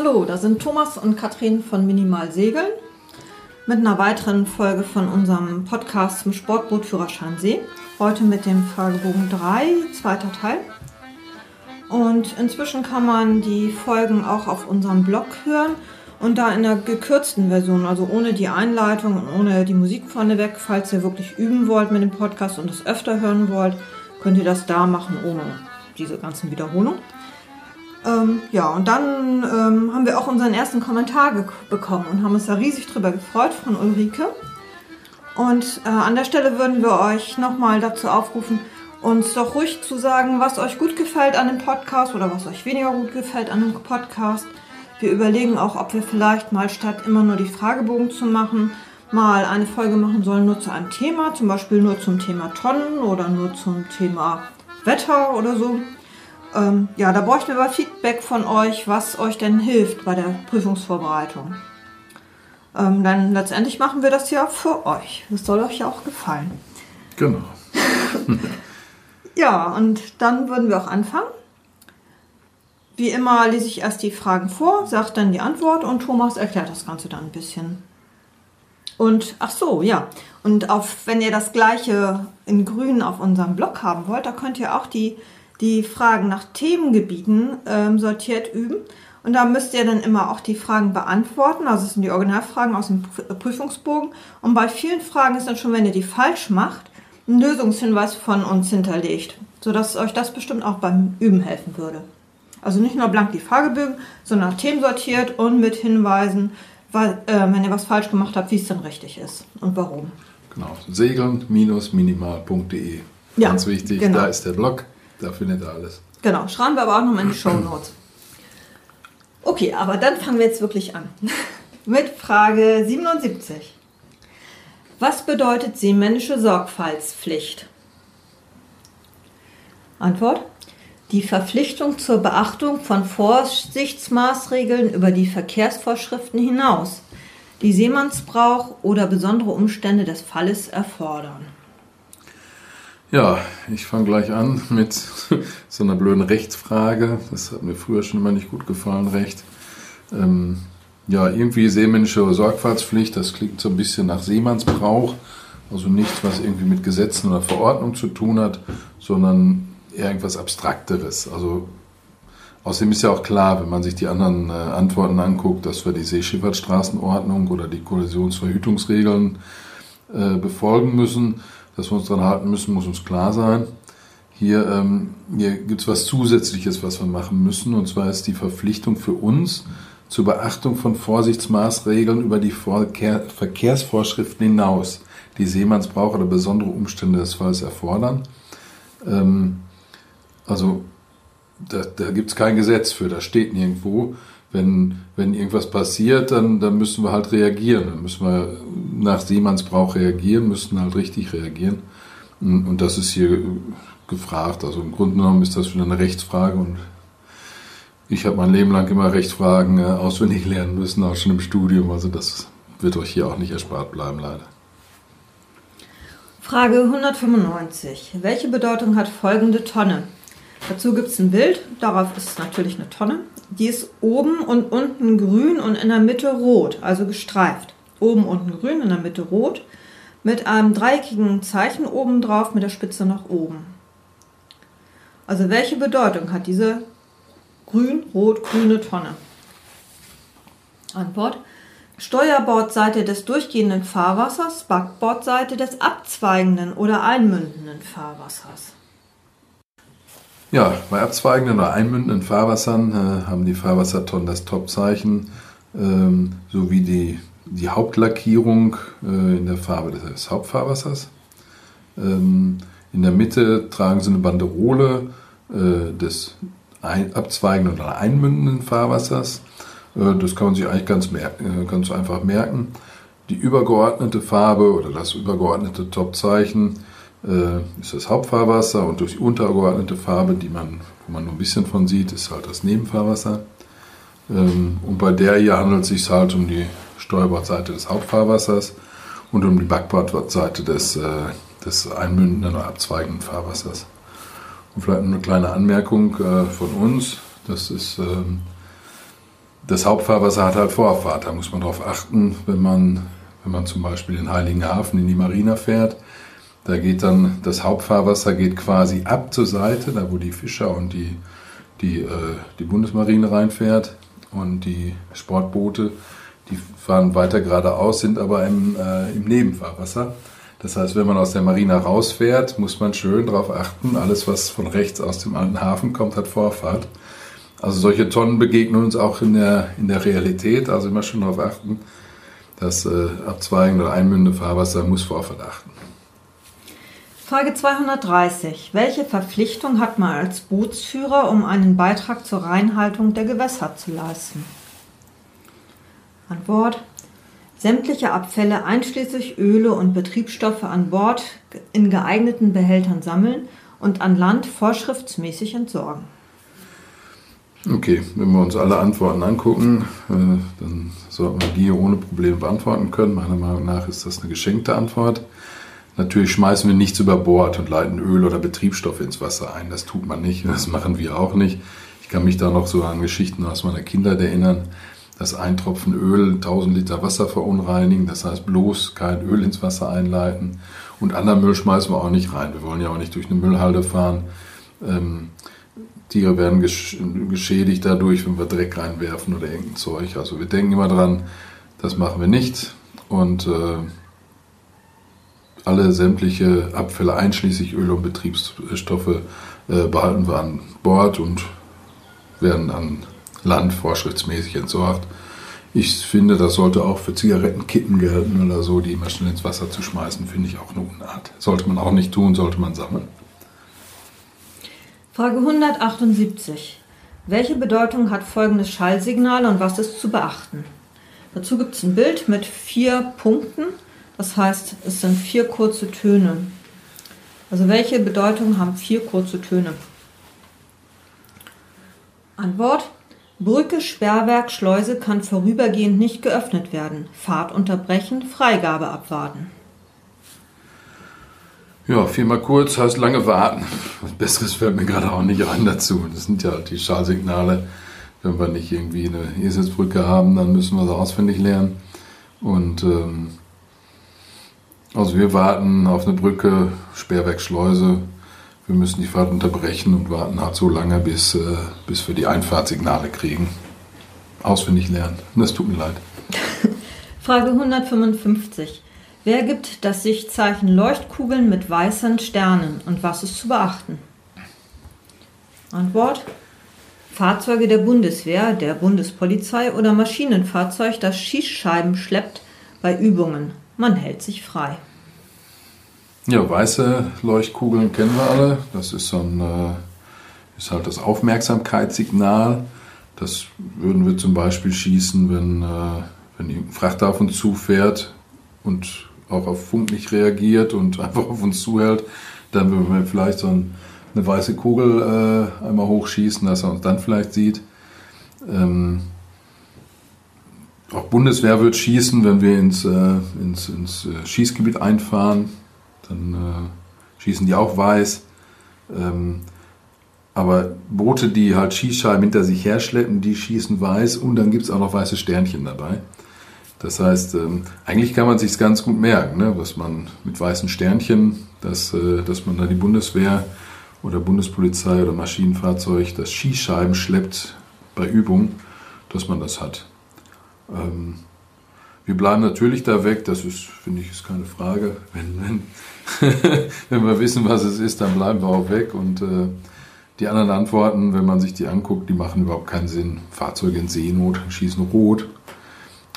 Hallo, da sind Thomas und Katrin von Minimal Segeln mit einer weiteren Folge von unserem Podcast zum Sportbootführerschein See. Heute mit dem Fragebogen 3, zweiter Teil. Und inzwischen kann man die Folgen auch auf unserem Blog hören und da in der gekürzten Version, also ohne die Einleitung und ohne die Musik vorneweg. Falls ihr wirklich üben wollt mit dem Podcast und es öfter hören wollt, könnt ihr das da machen ohne diese ganzen Wiederholungen. Ja, und dann haben wir auch unseren ersten Kommentar bekommen und haben uns da riesig drüber gefreut von Ulrike. Und an der Stelle würden wir euch nochmal dazu aufrufen, uns doch ruhig zu sagen, was euch gut gefällt an dem Podcast oder was euch weniger gut gefällt an dem Podcast. Wir überlegen auch, ob wir vielleicht mal statt immer nur die Fragebogen zu machen, mal eine Folge machen sollen nur zu einem Thema, zum Beispiel nur zum Thema Tonnen oder nur zum Thema Wetter oder so. Ja, da bräuchten wir aber Feedback von euch, was euch denn hilft bei der Prüfungsvorbereitung. Dann letztendlich machen wir das ja für euch. Das soll euch ja auch gefallen. Genau. Ja, und dann würden wir auch anfangen. Wie immer lese ich erst die Fragen vor, sage dann die Antwort und Thomas erklärt das Ganze dann ein bisschen. Und ach so, ja. Und wenn ihr das Gleiche in Grün auf unserem Blog haben wollt, da könnt ihr auch die Fragen nach Themengebieten sortiert üben. Und da müsst ihr dann immer auch die Fragen beantworten. Also das sind die Originalfragen aus dem Prüfungsbogen. Und bei vielen Fragen ist dann schon, wenn ihr die falsch macht, ein Lösungshinweis von uns hinterlegt, sodass euch das bestimmt auch beim Üben helfen würde. Also nicht nur blank die Fragebögen, sondern themensortiert und mit Hinweisen, weil, wenn ihr was falsch gemacht habt, wie es denn richtig ist und warum. Genau, segeln-minimal.de. Ja, ganz wichtig, genau. Da ist der Blog. Da findet ihr alles. Genau, schreiben wir aber auch nochmal in die Shownotes. Okay, aber dann fangen wir jetzt wirklich an. Mit Frage 77. Was bedeutet seemännische Sorgfaltspflicht? Antwort. Die Verpflichtung zur Beachtung von Vorsichtsmaßregeln über die Verkehrsvorschriften hinaus, die Seemannsbrauch oder besondere Umstände des Falles erfordern. Ja, ich fange gleich an mit so einer blöden Rechtsfrage. Das hat mir früher schon immer nicht gut gefallen, Recht. Ja, irgendwie seemännische Sorgfaltspflicht, das klingt so ein bisschen nach Seemannsbrauch. Also nichts, was irgendwie mit Gesetzen oder Verordnung zu tun hat, sondern eher irgendwas Abstrakteres. Also außerdem ist ja auch klar, wenn man sich die anderen Antworten anguckt, dass wir die Seeschifffahrtsstraßenordnung oder die Kollisionsverhütungsregeln befolgen müssen. Dass wir uns dran halten müssen, muss uns klar sein. Hier gibt es was Zusätzliches, was wir machen müssen, und zwar ist die Verpflichtung für uns zur Beachtung von Vorsichtsmaßregeln über die Verkehrsvorschriften hinaus, die Seemannsbrauch oder besondere Umstände des Falles erfordern. Also da gibt es kein Gesetz für, da steht nirgendwo. Wenn irgendwas passiert, dann müssen wir halt reagieren. Dann müssen wir nach Seemannsbrauch reagieren, müssen halt richtig reagieren. Und das ist hier gefragt. Also im Grunde genommen ist das wieder eine Rechtsfrage. Und ich habe mein Leben lang immer Rechtsfragen auswendig lernen müssen, auch schon im Studium. Also das wird euch hier auch nicht erspart bleiben, leider. Frage 195. Welche Bedeutung hat folgende Tonne? Dazu gibt es ein Bild, darauf ist natürlich eine Tonne. Die ist oben und unten grün und in der Mitte rot, also gestreift. Oben, unten grün, in der Mitte rot, mit einem dreieckigen Zeichen oben drauf, mit der Spitze nach oben. Also welche Bedeutung hat diese grün-rot-grüne Tonne? Antwort. Steuerbordseite des durchgehenden Fahrwassers, Backbordseite des abzweigenden oder einmündenden Fahrwassers. Ja, bei abzweigenden oder einmündenden Fahrwassern haben die Fahrwassertonnen das Topzeichen sowie die Hauptlackierung in der Farbe des Hauptfahrwassers. In der Mitte tragen sie eine Banderole des abzweigenden oder einmündenden Fahrwassers. Das kann man sich eigentlich ganz einfach merken. Die übergeordnete Farbe oder das übergeordnete Topzeichen ist das Hauptfahrwasser, und durch die untergeordnete Farbe, wo man nur ein bisschen von sieht, ist halt das Nebenfahrwasser. Und bei der hier handelt es sich halt um die Steuerbordseite des Hauptfahrwassers und um die Backbordseite des einmündenden oder abzweigenden Fahrwassers. Und vielleicht eine kleine Anmerkung von uns, das ist Das Hauptfahrwasser hat halt Vorfahrt, da muss man darauf achten, wenn man zum Beispiel in Heiligenhafen in die Marina fährt, da geht dann das Hauptfahrwasser geht quasi ab zur Seite, da wo die Fischer und die Bundesmarine reinfährt und die Sportboote, die fahren weiter geradeaus, sind aber im Nebenfahrwasser. Das heißt, wenn man aus der Marina rausfährt, muss man schön darauf achten, alles, was von rechts aus dem alten Hafen kommt, hat Vorfahrt. Also solche Tonnen begegnen uns auch in der Realität, also immer schon darauf achten, dass abzweigende oder einmündende Fahrwasser muss Vorfahrt achten. Frage 230. Welche Verpflichtung hat man als Bootsführer, um einen Beitrag zur Reinhaltung der Gewässer zu leisten? Antwort: sämtliche Abfälle einschließlich Öle und Betriebsstoffe an Bord in geeigneten Behältern sammeln und an Land vorschriftsmäßig entsorgen. Okay, wenn wir uns alle Antworten angucken, dann sollten wir die ohne Probleme beantworten können. Meiner Meinung nach ist das eine geschenkte Antwort. Natürlich schmeißen wir nichts über Bord und leiten Öl oder Betriebsstoffe ins Wasser ein. Das tut man nicht, das machen wir auch nicht. Ich kann mich da noch so an Geschichten aus meiner Kindheit erinnern, dass ein Tropfen Öl 1000 Liter Wasser verunreinigen, das heißt bloß kein Öl ins Wasser einleiten. Und anderen Müll schmeißen wir auch nicht rein. Wir wollen ja auch nicht durch eine Müllhalde fahren. Tiere werden geschädigt dadurch, wenn wir Dreck reinwerfen oder irgendein Zeug. Also wir denken immer dran, das machen wir nicht. Und alle sämtliche Abfälle einschließlich Öl und Betriebsstoffe behalten wir an Bord und werden an Land vorschriftsmäßig entsorgt. Ich finde, das sollte auch für Zigarettenkippen gelten oder so, die immer schnell ins Wasser zu schmeißen, finde ich auch eine Unart. Sollte man auch nicht tun, sollte man sammeln. Frage 178. Welche Bedeutung hat folgendes Schallsignal und was ist zu beachten? Dazu gibt es ein Bild mit 4 Punkten. Das heißt, es sind 4 kurze Töne. Also welche Bedeutung haben 4 kurze Töne? Antwort: Brücke, Sperrwerk, Schleuse kann vorübergehend nicht geöffnet werden. Fahrt unterbrechen, Freigabe abwarten. Ja, 4-mal kurz heißt lange warten. Was Besseres fällt mir gerade auch nicht rein dazu. Das sind ja die Schallsignale. Wenn wir nicht irgendwie eine Eselsbrücke haben, dann müssen wir sie auswendig lernen. Und also wir warten auf eine Brücke, Sperrwerk, Schleuse. Wir müssen die Fahrt unterbrechen und warten halt so lange, bis wir die Einfahrtsignale kriegen. Auswendig lernen. Das tut mir leid. Frage 155. Wer gibt das Sichtzeichen Leuchtkugeln mit weißen Sternen und was ist zu beachten? Antwort: Fahrzeuge der Bundeswehr, der Bundespolizei oder Maschinenfahrzeug, das Schießscheiben schleppt bei Übungen. Man hält sich frei. Ja, weiße Leuchtkugeln kennen wir alle. Das ist ist halt das Aufmerksamkeitssignal. Das würden wir zum Beispiel schießen, wenn ein Frachter auf uns zufährt und auch auf Funk nicht reagiert und einfach auf uns zuhält. Dann würden wir vielleicht so eine weiße Kugel einmal hochschießen, dass er uns dann vielleicht sieht. Auch Bundeswehr wird schießen, wenn wir ins Schießgebiet einfahren. Dann schießen die auch weiß. Aber Boote, die halt Schießscheiben hinter sich herschleppen, die schießen weiß und dann gibt es auch noch weiße Sternchen dabei. Das heißt, eigentlich kann man sich es ganz gut merken, ne? Was man mit weißen Sternchen, dass man da die Bundeswehr oder Bundespolizei oder Maschinenfahrzeug, das Schießscheiben schleppt bei Übung, dass man das hat. Wir bleiben natürlich da weg, das ist, finde ich, ist keine Frage. Wenn wir wissen, was es ist, dann bleiben wir auch weg. Und die anderen Antworten, wenn man sich die anguckt, die machen überhaupt keinen Sinn. Fahrzeuge in Seenot schießen rot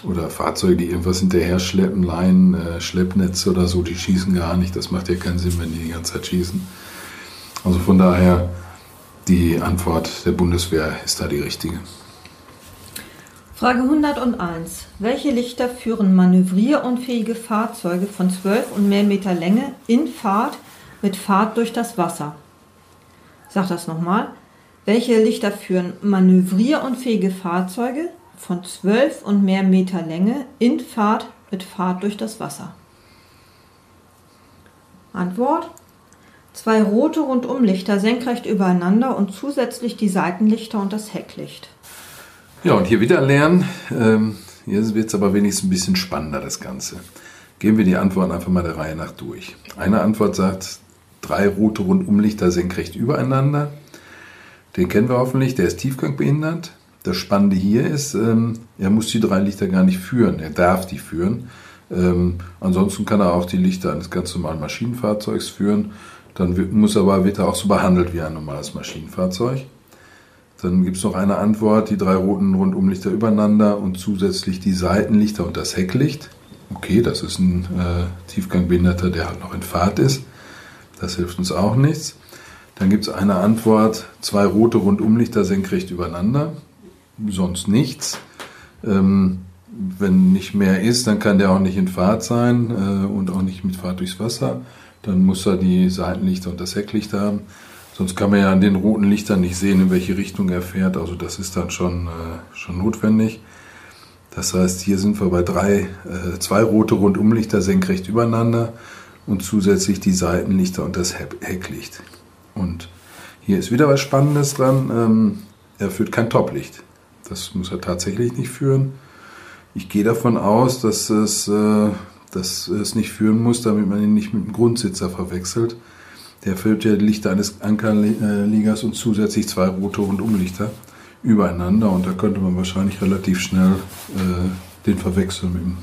oder Fahrzeuge, die irgendwas hinterher schleppen, Leinen, Schleppnetze oder so, die schießen gar nicht. Das macht ja keinen Sinn, wenn die ganze Zeit schießen. Also von daher, die Antwort der Bundeswehr ist da die richtige. Frage 101. Welche Lichter führen manövrierunfähige Fahrzeuge von 12 und mehr Meter Länge in Fahrt mit Fahrt durch das Wasser? Ich sage das nochmal. Welche Lichter führen manövrierunfähige Fahrzeuge von 12 und mehr Meter Länge in Fahrt mit Fahrt durch das Wasser? Antwort: 2 rote Rundumlichter senkrecht übereinander und zusätzlich die Seitenlichter und das Hecklicht. Ja, und hier wieder lernen. Jetzt wird es aber wenigstens ein bisschen spannender, das Ganze. Gehen wir die Antworten einfach mal der Reihe nach durch. Eine Antwort sagt, 3 rote Rundumlichter senkrecht übereinander. Den kennen wir hoffentlich, der ist tiefgangbehindert. Das Spannende hier ist, er muss die 3 Lichter gar nicht führen, er darf die führen. Ansonsten kann er auch die Lichter eines ganz normalen Maschinenfahrzeugs führen. Dann wird er auch so behandelt wie ein normales Maschinenfahrzeug. Dann gibt es noch eine Antwort, die 3 roten Rundumlichter übereinander und zusätzlich die Seitenlichter und das Hecklicht. Okay, das ist ein Tiefgangbehinderter, der halt noch in Fahrt ist. Das hilft uns auch nichts. Dann gibt es eine Antwort, 2 rote Rundumlichter senkrecht übereinander. Sonst nichts. Wenn nicht mehr ist, dann kann der auch nicht in Fahrt sein und auch nicht mit Fahrt durchs Wasser. Dann muss er die Seitenlichter und das Hecklicht haben. Sonst kann man ja an den roten Lichtern nicht sehen, in welche Richtung er fährt. Also das ist dann schon notwendig. Das heißt, hier sind wir bei 2 rote Rundumlichter senkrecht übereinander und zusätzlich die Seitenlichter und das Hecklicht. Und hier ist wieder was Spannendes dran. Er führt kein Toplicht. Das muss er tatsächlich nicht führen. Ich gehe davon aus, dass es nicht führen muss, damit man ihn nicht mit dem Grundsitzer verwechselt. Der führt ja die Lichter eines Ankerliegers und zusätzlich 2 rote Rundumlichter übereinander. Und da könnte man wahrscheinlich relativ schnell den verwechseln mit dem.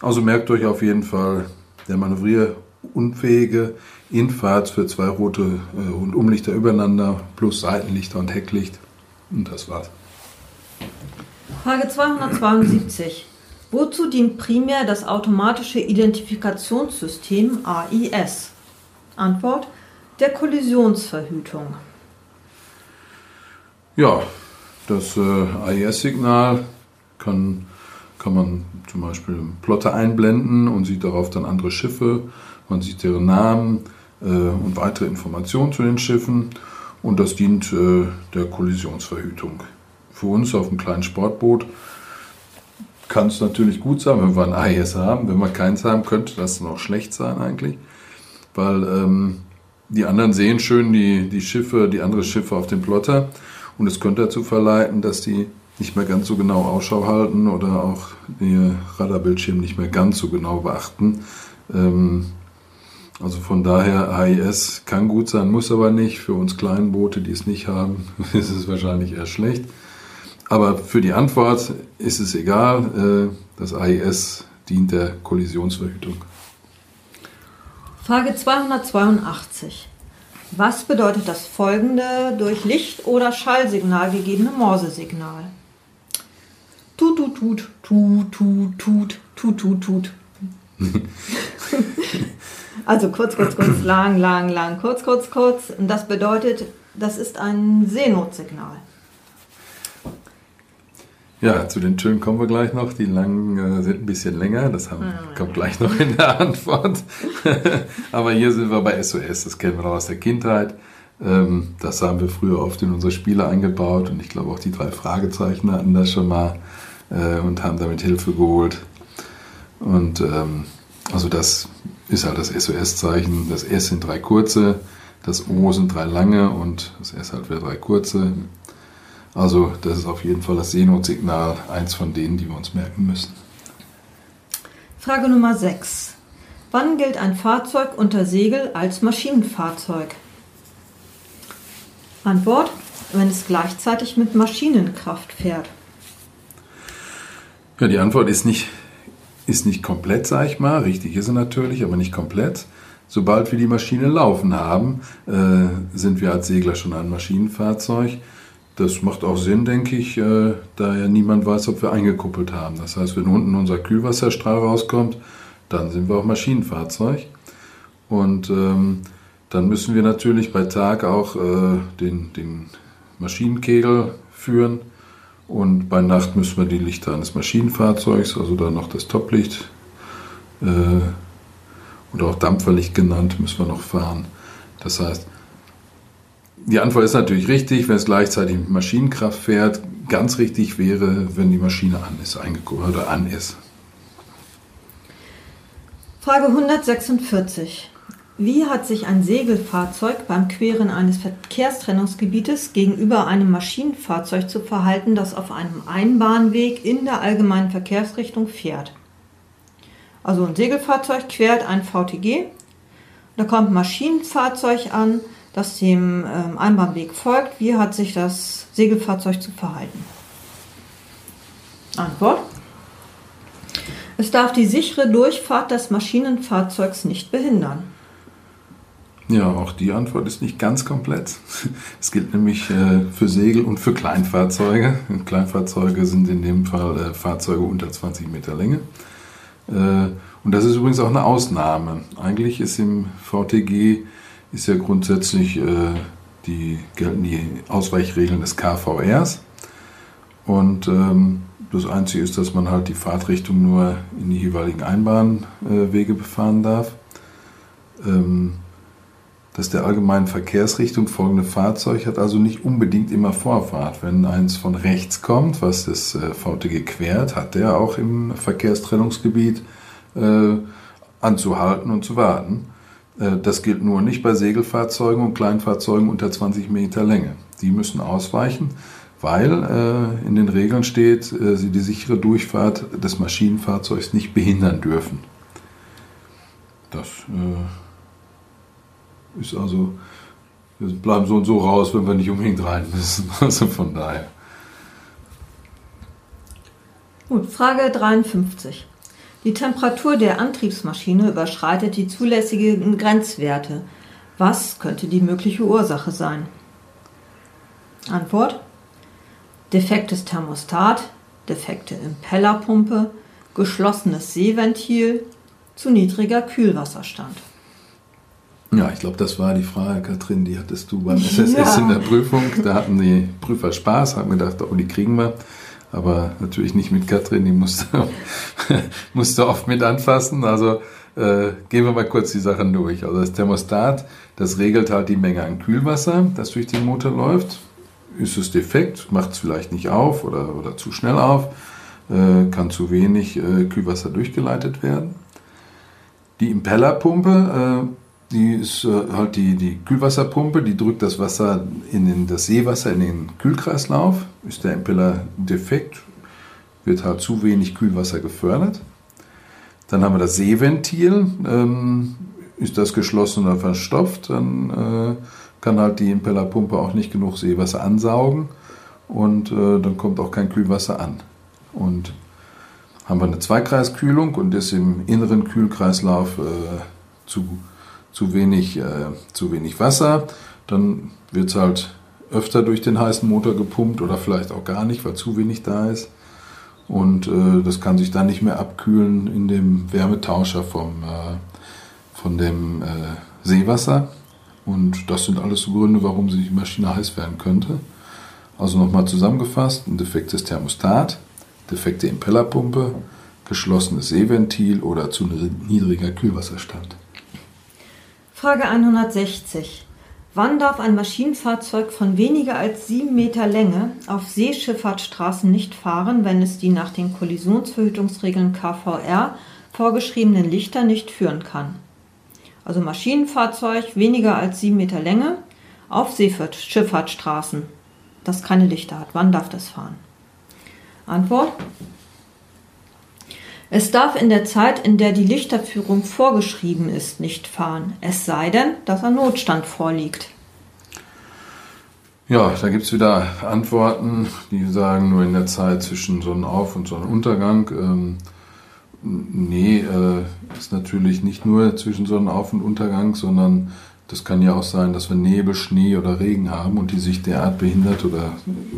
Also merkt euch auf jeden Fall, der Manövrierunfähige in Fahrt für 2 rote Rundumlichter übereinander plus Seitenlichter und Hecklicht. Und das war's. Frage 272. Wozu dient primär das automatische Identifikationssystem AIS? Antwort, der Kollisionsverhütung. Ja, das AIS-Signal kann man zum Beispiel im Plotter einblenden und sieht darauf dann andere Schiffe, man sieht deren Namen und weitere Informationen zu den Schiffen und das dient der Kollisionsverhütung. Für uns auf einem kleinen Sportboot kann es natürlich gut sein, wenn wir ein AIS haben. Wenn wir keins haben, könnte das noch schlecht sein eigentlich. Weil die anderen sehen schön die anderen Schiffe auf dem Plotter und es könnte dazu verleiten, dass die nicht mehr ganz so genau Ausschau halten oder auch den Radarbildschirm nicht mehr ganz so genau beachten. Also von daher, AIS kann gut sein, muss aber nicht. Für uns kleinen Boote, die es nicht haben, ist es wahrscheinlich eher schlecht. Aber für die Antwort ist es egal, das AIS dient der Kollisionsverhütung. Frage 282. Was bedeutet das folgende durch Licht- oder Schallsignal gegebene Morsesignal? Tut, tut, tut, tut, tut, tut, tut, tut, tut. Also kurz, kurz, kurz, lang, lang, lang, kurz, kurz, kurz. Und das bedeutet, das ist ein Seenotsignal. Ja, zu den Tönen kommen wir gleich noch. Die langen sind ein bisschen länger. Das kommt gleich noch in der Antwort. Aber hier sind wir bei SOS. Das kennen wir noch aus der Kindheit. Das haben wir früher oft in unsere Spiele eingebaut. Und ich glaube, auch die 3 Fragezeichen hatten das schon mal und haben damit Hilfe geholt. Und also das ist halt das SOS-Zeichen. Das S sind 3 kurze, das O sind 3 lange und das S halt wieder 3 kurze. Also das ist auf jeden Fall das Seenotsignal, eins von denen, die wir uns merken müssen. Frage Nummer 6. Wann gilt ein Fahrzeug unter Segel als Maschinenfahrzeug? Antwort, wenn es gleichzeitig mit Maschinenkraft fährt. Ja, die Antwort ist nicht komplett, sag ich mal. Richtig ist sie natürlich, aber nicht komplett. Sobald wir die Maschine laufen haben, sind wir als Segler schon ein Maschinenfahrzeug. Das macht auch Sinn, denke ich, da ja niemand weiß, ob wir eingekuppelt haben. Das heißt, wenn unten unser Kühlwasserstrahl rauskommt, dann sind wir auch Maschinenfahrzeug. Und dann müssen wir natürlich bei Tag auch den Maschinenkegel führen. Und bei Nacht müssen wir die Lichter eines Maschinenfahrzeugs, also dann noch das Toplicht oder auch Dampferlicht genannt, müssen wir noch fahren. Das heißt, die Antwort ist natürlich richtig, wenn es gleichzeitig mit Maschinenkraft fährt. Ganz richtig wäre, wenn die Maschine an ist. Frage 146. Wie hat sich ein Segelfahrzeug beim Queren eines Verkehrstrennungsgebietes gegenüber einem Maschinenfahrzeug zu verhalten, das auf einem Einbahnweg in der allgemeinen Verkehrsrichtung fährt? Also ein Segelfahrzeug quert ein VTG, da kommt ein Maschinenfahrzeug an, das dem Einbahnweg folgt. Wie hat sich das Segelfahrzeug zu verhalten? Antwort: Es darf die sichere Durchfahrt des Maschinenfahrzeugs nicht behindern. Ja, auch die Antwort ist nicht ganz komplett. Es gilt nämlich für Segel und für Kleinfahrzeuge. Und Kleinfahrzeuge sind in dem Fall Fahrzeuge unter 20 Meter Länge. Und das ist übrigens auch eine Ausnahme. Eigentlich ist im VTG ist ja grundsätzlich gelten die Ausweichregeln des KVRs. Und das Einzige ist, dass man halt die Fahrtrichtung nur in die jeweiligen Einbahnwege befahren darf. Dass der allgemeinen Verkehrsrichtung folgende Fahrzeug hat also nicht unbedingt immer Vorfahrt. Wenn eins von rechts kommt, was das VTG quert, hat der auch im Verkehrstrennungsgebiet anzuhalten und zu warten. Das gilt nur nicht bei Segelfahrzeugen und Kleinfahrzeugen unter 20 Meter Länge. Die müssen ausweichen, weil in den Regeln steht, sie die sichere Durchfahrt des Maschinenfahrzeugs nicht behindern dürfen. Das ist also, wir bleiben so und so raus, wenn wir nicht unbedingt rein müssen. Also von daher. Gut, Frage 53. Die Temperatur der Antriebsmaschine überschreitet die zulässigen Grenzwerte. Was könnte die mögliche Ursache sein? Antwort: Defektes Thermostat, defekte Impellerpumpe, geschlossenes Seeventil, zu niedriger Kühlwasserstand. Ja, ich glaube, das war die Frage, Katrin, die hattest du beim SOS in der Prüfung. Da hatten die Prüfer Spaß, haben gedacht, oh, die kriegen wir. Aber natürlich nicht mit Katrin, die musste oft mit anfassen. Also gehen wir mal kurz die Sachen durch. Also das Thermostat, das regelt halt die Menge an Kühlwasser, das durch den Motor läuft. Ist es defekt, macht es vielleicht nicht auf oder zu schnell auf, kann zu wenig Kühlwasser durchgeleitet werden. Die Impellerpumpe, die ist halt die Kühlwasserpumpe, die drückt das Wasser das Seewasser in den Kühlkreislauf. Ist der Impeller defekt, wird halt zu wenig Kühlwasser gefördert. Dann haben wir das Seeventil. Ist das geschlossen oder verstopft, dann kann halt die Impellerpumpe auch nicht genug Seewasser ansaugen und dann kommt auch kein Kühlwasser an. Und haben wir eine Zweikreiskühlung und ist im inneren Kühlkreislauf zu wenig Wasser, dann wird es halt öfter durch den heißen Motor gepumpt oder vielleicht auch gar nicht, weil zu wenig da ist. Und das kann sich dann nicht mehr abkühlen in dem Wärmetauscher von dem Seewasser. Und das sind alles so Gründe, warum die Maschine heiß werden könnte. Also nochmal zusammengefasst: ein defektes Thermostat, defekte Impellerpumpe, geschlossenes Seeventil oder zu niedriger Kühlwasserstand. Frage 160. Wann darf ein Maschinenfahrzeug von weniger als 7 Meter Länge auf Seeschifffahrtsstraßen nicht fahren, wenn es die nach den Kollisionsverhütungsregeln KVR vorgeschriebenen Lichter nicht führen kann? Also Maschinenfahrzeug weniger als 7 Meter Länge auf Seeschifffahrtsstraßen, das keine Lichter hat. Wann darf das fahren? Antwort: Es darf in der Zeit, in der die Lichterführung vorgeschrieben ist, nicht fahren. Es sei denn, dass ein Notstand vorliegt. Ja, da gibt es wieder Antworten, die sagen, nur in der Zeit zwischen Sonnenauf- und Sonnenuntergang. Ist natürlich nicht nur zwischen Sonnenauf- und Untergang, sondern das kann ja auch sein, dass wir Nebel, Schnee oder Regen haben und die Sicht derart behindert oder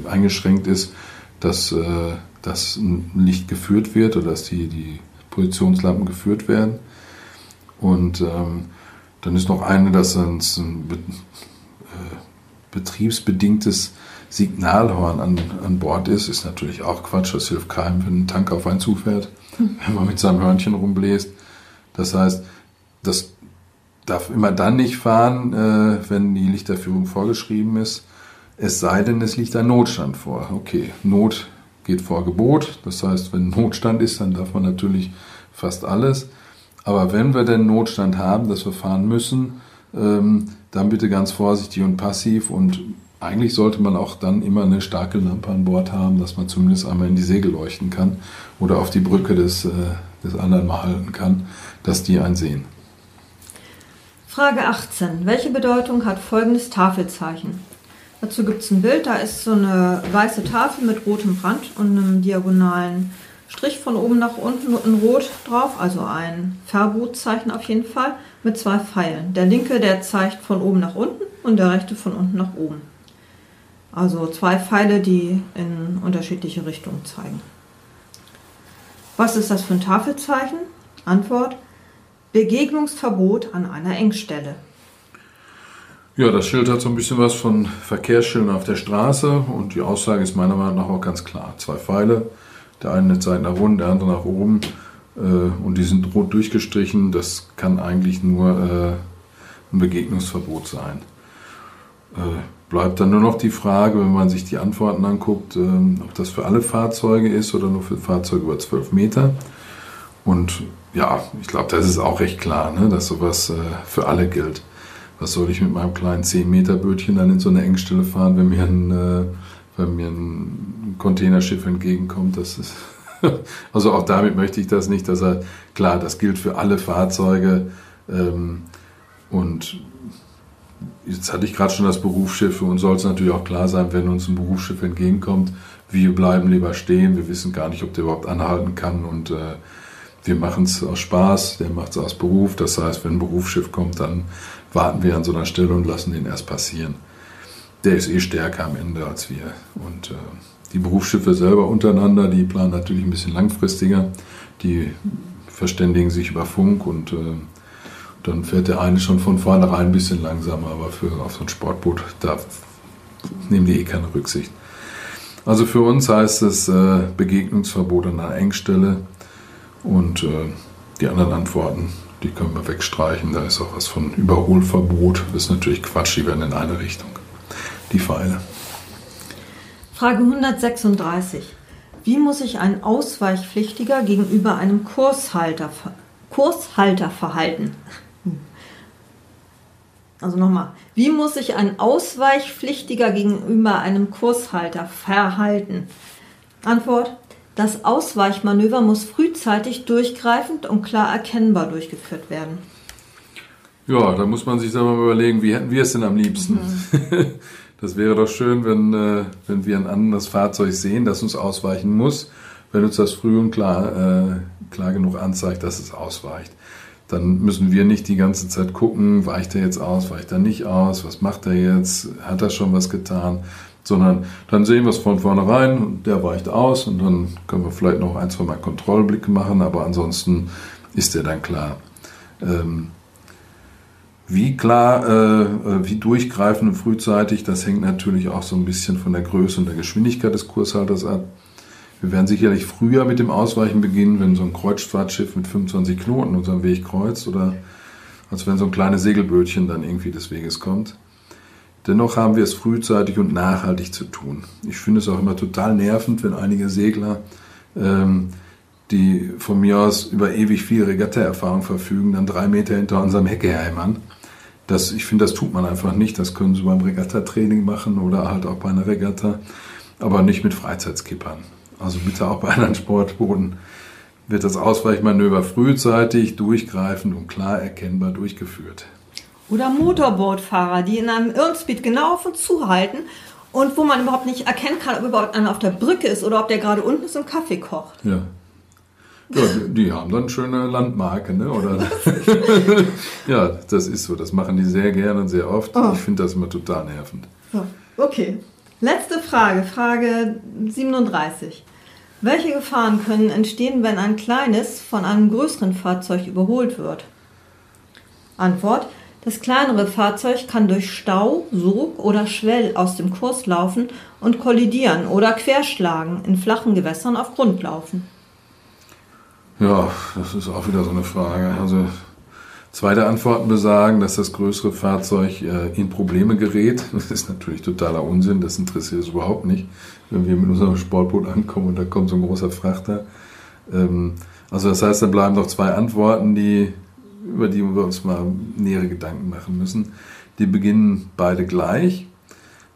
eingeschränkt ist, dass ein Licht geführt wird oder dass die Positionslampen geführt werden. Und dann ist noch eine, dass uns ein betriebsbedingtes Signalhorn an Bord ist. Ist natürlich auch Quatsch, das hilft keinem, wenn ein Tanker auf einen zufährt, wenn man mit seinem Hörnchen rumbläst. Das heißt, das darf immer dann nicht fahren, wenn die Lichterführung vorgeschrieben ist, es sei denn, es liegt ein Notstand vor. Okay, Not geht vor Gebot. Das heißt, wenn Notstand ist, dann darf man natürlich fast alles. Aber wenn wir denn Notstand haben, dass wir fahren müssen, dann bitte ganz vorsichtig und passiv. Und eigentlich sollte man auch dann immer eine starke Lampe an Bord haben, dass man zumindest einmal in die Segel leuchten kann oder auf die Brücke des anderen mal halten kann, dass die einen sehen. Frage 18. Welche Bedeutung hat folgendes Tafelzeichen? Dazu gibt es ein Bild, da ist so eine weiße Tafel mit rotem Rand und einem diagonalen Strich von oben nach unten in Rot drauf, also ein Verbotszeichen auf jeden Fall, mit zwei Pfeilen. Der linke, der zeigt von oben nach unten und der rechte von unten nach oben. Also zwei Pfeile, die in unterschiedliche Richtungen zeigen. Was ist das für ein Tafelzeichen? Antwort: Begegnungsverbot an einer Engstelle. Ja, das Schild hat so ein bisschen was von Verkehrsschildern auf der Straße und die Aussage ist meiner Meinung nach auch ganz klar. Zwei Pfeile, der eine zeigt nach unten, der andere nach oben und die sind rot durchgestrichen. Das kann eigentlich nur ein Begegnungsverbot sein. Bleibt dann nur noch die Frage, wenn man sich die Antworten anguckt, ob das für alle Fahrzeuge ist oder nur für Fahrzeuge über 12 Meter. Und ja, ich glaube, das ist auch recht klar, ne, dass sowas für alle gilt. Was soll ich mit meinem kleinen 10-Meter-Bötchen dann in so eine Engstelle fahren, wenn mir ein Containerschiff entgegenkommt? Das ist also auch damit möchte ich das nicht, dass klar, das gilt für alle Fahrzeuge. Und jetzt hatte ich gerade schon das Berufsschiff und soll es natürlich auch klar sein, wenn uns ein Berufsschiff entgegenkommt, wir bleiben lieber stehen, wir wissen gar nicht, ob der überhaupt anhalten kann und wir machen es aus Spaß, der macht es aus Beruf. Das heißt, wenn ein Berufsschiff kommt, dann warten wir an so einer Stelle und lassen den erst passieren. Der ist eh stärker am Ende als wir. Und die Berufsschiffe selber untereinander, die planen natürlich ein bisschen langfristiger. Die verständigen sich über Funk und dann fährt der eine schon von vornherein ein bisschen langsamer. Aber auf so ein Sportboot, da nehmen die eh keine Rücksicht. Also für uns heißt es Begegnungsverbot an einer Engstelle. Und die anderen Antworten, die können wir wegstreichen. Da ist auch was von Überholverbot. Das ist natürlich Quatsch, die werden in eine Richtung, die Pfeile. Frage 136. Wie muss sich ein Ausweichpflichtiger gegenüber einem Kurshalter verhalten? Also nochmal. Wie muss sich ein Ausweichpflichtiger gegenüber einem Kurshalter verhalten? Antwort: Das Ausweichmanöver muss frühzeitig durchgreifend und klar erkennbar durchgeführt werden. Ja, da muss man sich selber mal überlegen, wie hätten wir es denn am liebsten? Mhm. Das wäre doch schön, wenn wir ein anderes Fahrzeug sehen, das uns ausweichen muss. Wenn uns das früh und klar genug anzeigt, dass es ausweicht. Dann müssen wir nicht die ganze Zeit gucken, weicht er jetzt aus, weicht er nicht aus, was macht er jetzt, hat er schon was getan? Sondern dann sehen wir es von vornherein und der weicht aus und dann können wir vielleicht noch ein, zwei Mal Kontrollblicke machen, aber ansonsten ist der dann klar. Wie durchgreifend und frühzeitig, das hängt natürlich auch so ein bisschen von der Größe und der Geschwindigkeit des Kurshalters ab. Wir werden sicherlich früher mit dem Ausweichen beginnen, wenn so ein Kreuzfahrtschiff mit 25 Knoten unseren Weg kreuzt oder als wenn so ein kleines Segelbötchen dann irgendwie des Weges kommt. Dennoch haben wir es frühzeitig und nachhaltig zu tun. Ich finde es auch immer total nervend, wenn einige Segler, die von mir aus über ewig viel Regatta-Erfahrung verfügen, dann 3 Meter hinter unserem Heck herhämmern. Ich finde, das tut man einfach nicht. Das können sie beim Regatta-Training machen oder halt auch bei einer Regatta, aber nicht mit Freizeitskippern. Also bitte auch bei anderen Sportbooten wird das Ausweichmanöver frühzeitig, durchgreifend und klar erkennbar durchgeführt. Oder Motorbootfahrer, die in einem Irrspeed genau auf uns zuhalten und wo man überhaupt nicht erkennen kann, ob überhaupt einer auf der Brücke ist oder ob der gerade unten ist und Kaffee kocht. Ja, ja die haben dann schöne Landmarke, ne? Oder ja, das ist so. Das machen die sehr gerne und sehr oft. Oh. Ich finde das immer total nervend. Ja. Okay, letzte Frage, Frage 37. Welche Gefahren können entstehen, wenn ein kleines von einem größeren Fahrzeug überholt wird? Antwort: Das kleinere Fahrzeug kann durch Stau, Sog oder Schwell aus dem Kurs laufen und kollidieren oder querschlagen, in flachen Gewässern auf Grund laufen. Ja, das ist auch wieder so eine Frage. Also zweite Antworten besagen, dass das größere Fahrzeug in Probleme gerät. Das ist natürlich totaler Unsinn, das interessiert uns überhaupt nicht, wenn wir mit unserem Sportboot ankommen und da kommt so ein großer Frachter. Also das heißt, da bleiben noch zwei Antworten, über die wir uns mal nähere Gedanken machen müssen. Die beginnen beide gleich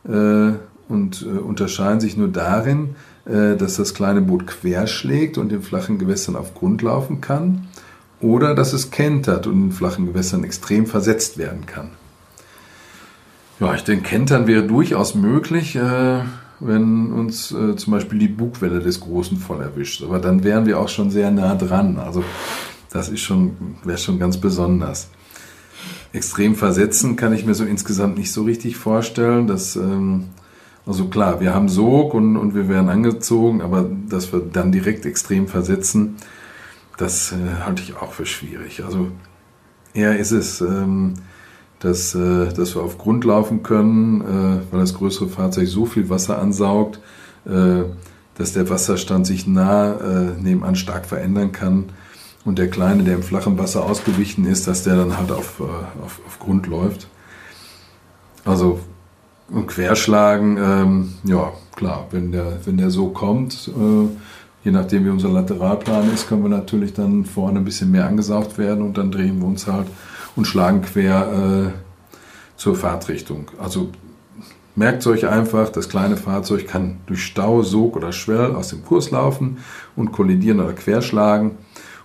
und unterscheiden sich nur darin, dass das kleine Boot querschlägt und in flachen Gewässern auf Grund laufen kann oder dass es kentert und in flachen Gewässern extrem versetzt werden kann. Ja, ich denke, Kentern wäre durchaus möglich, wenn uns zum Beispiel die Bugwelle des Großen voll erwischt. Aber dann wären wir auch schon sehr nah dran. Also das ist wäre schon ganz besonders. Extrem versetzen kann ich mir so insgesamt nicht so richtig vorstellen. Also klar, wir haben Sog und wir werden angezogen, aber dass wir dann direkt extrem versetzen, das halte ich auch für schwierig. Also eher ist es... dass wir auf Grund laufen können, weil das größere Fahrzeug so viel Wasser ansaugt, dass der Wasserstand sich nah nebenan stark verändern kann und der Kleine, der im flachen Wasser ausgewichen ist, dass der dann halt auf Grund läuft. Also und Querschlagen, ja klar, wenn der so kommt, je nachdem wie unser Lateralplan ist, können wir natürlich dann vorne ein bisschen mehr angesaugt werden und dann drehen wir uns halt und schlagen quer zur Fahrtrichtung. Also merkt euch einfach, das kleine Fahrzeug kann durch Stau, Sog oder Schwell aus dem Kurs laufen und kollidieren oder querschlagen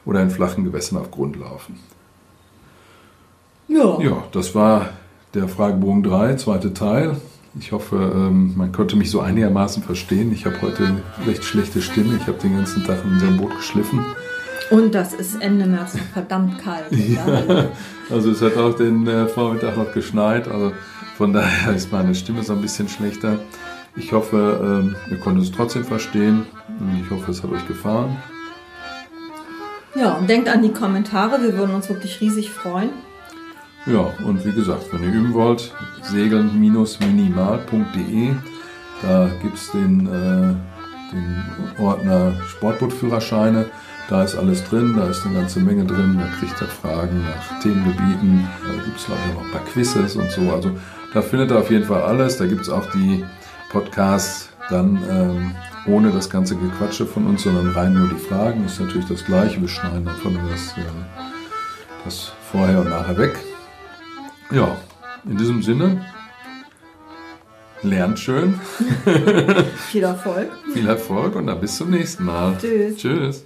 oder in flachen Gewässern auf Grund laufen. Ja, das war der Fragebogen 3, zweiter Teil. Ich hoffe, man konnte mich so einigermaßen verstehen. Ich habe heute eine recht schlechte Stimme. Ich habe den ganzen Tag in unserem Boot geschliffen. Und das ist Ende März noch verdammt kalt. Ja, also es hat auch den Vormittag noch geschneit, also von daher ist meine Stimme so ein bisschen schlechter. Ich hoffe, ihr konntet es trotzdem verstehen. Ich hoffe, es hat euch gefallen. Ja, und denkt an die Kommentare, wir würden uns wirklich riesig freuen. Ja, und wie gesagt, wenn ihr üben wollt, segeln-minimal.de, da gibt es den Ordner Sportbootführerscheine. Da ist alles drin, da ist eine ganze Menge drin, da kriegt ihr Fragen nach Themengebieten, da gibt es leider noch ein paar Quizzes und so. Also da findet ihr auf jeden Fall alles, da gibt es auch die Podcasts dann ohne das ganze Gequatsche von uns, sondern rein nur die Fragen. Ist natürlich das Gleiche, wir schneiden einfach nur das Vorher und Nachher weg. Ja, in diesem Sinne, lernt schön. Viel Erfolg. Viel Erfolg und dann bis zum nächsten Mal. Tschüss. Tschüss.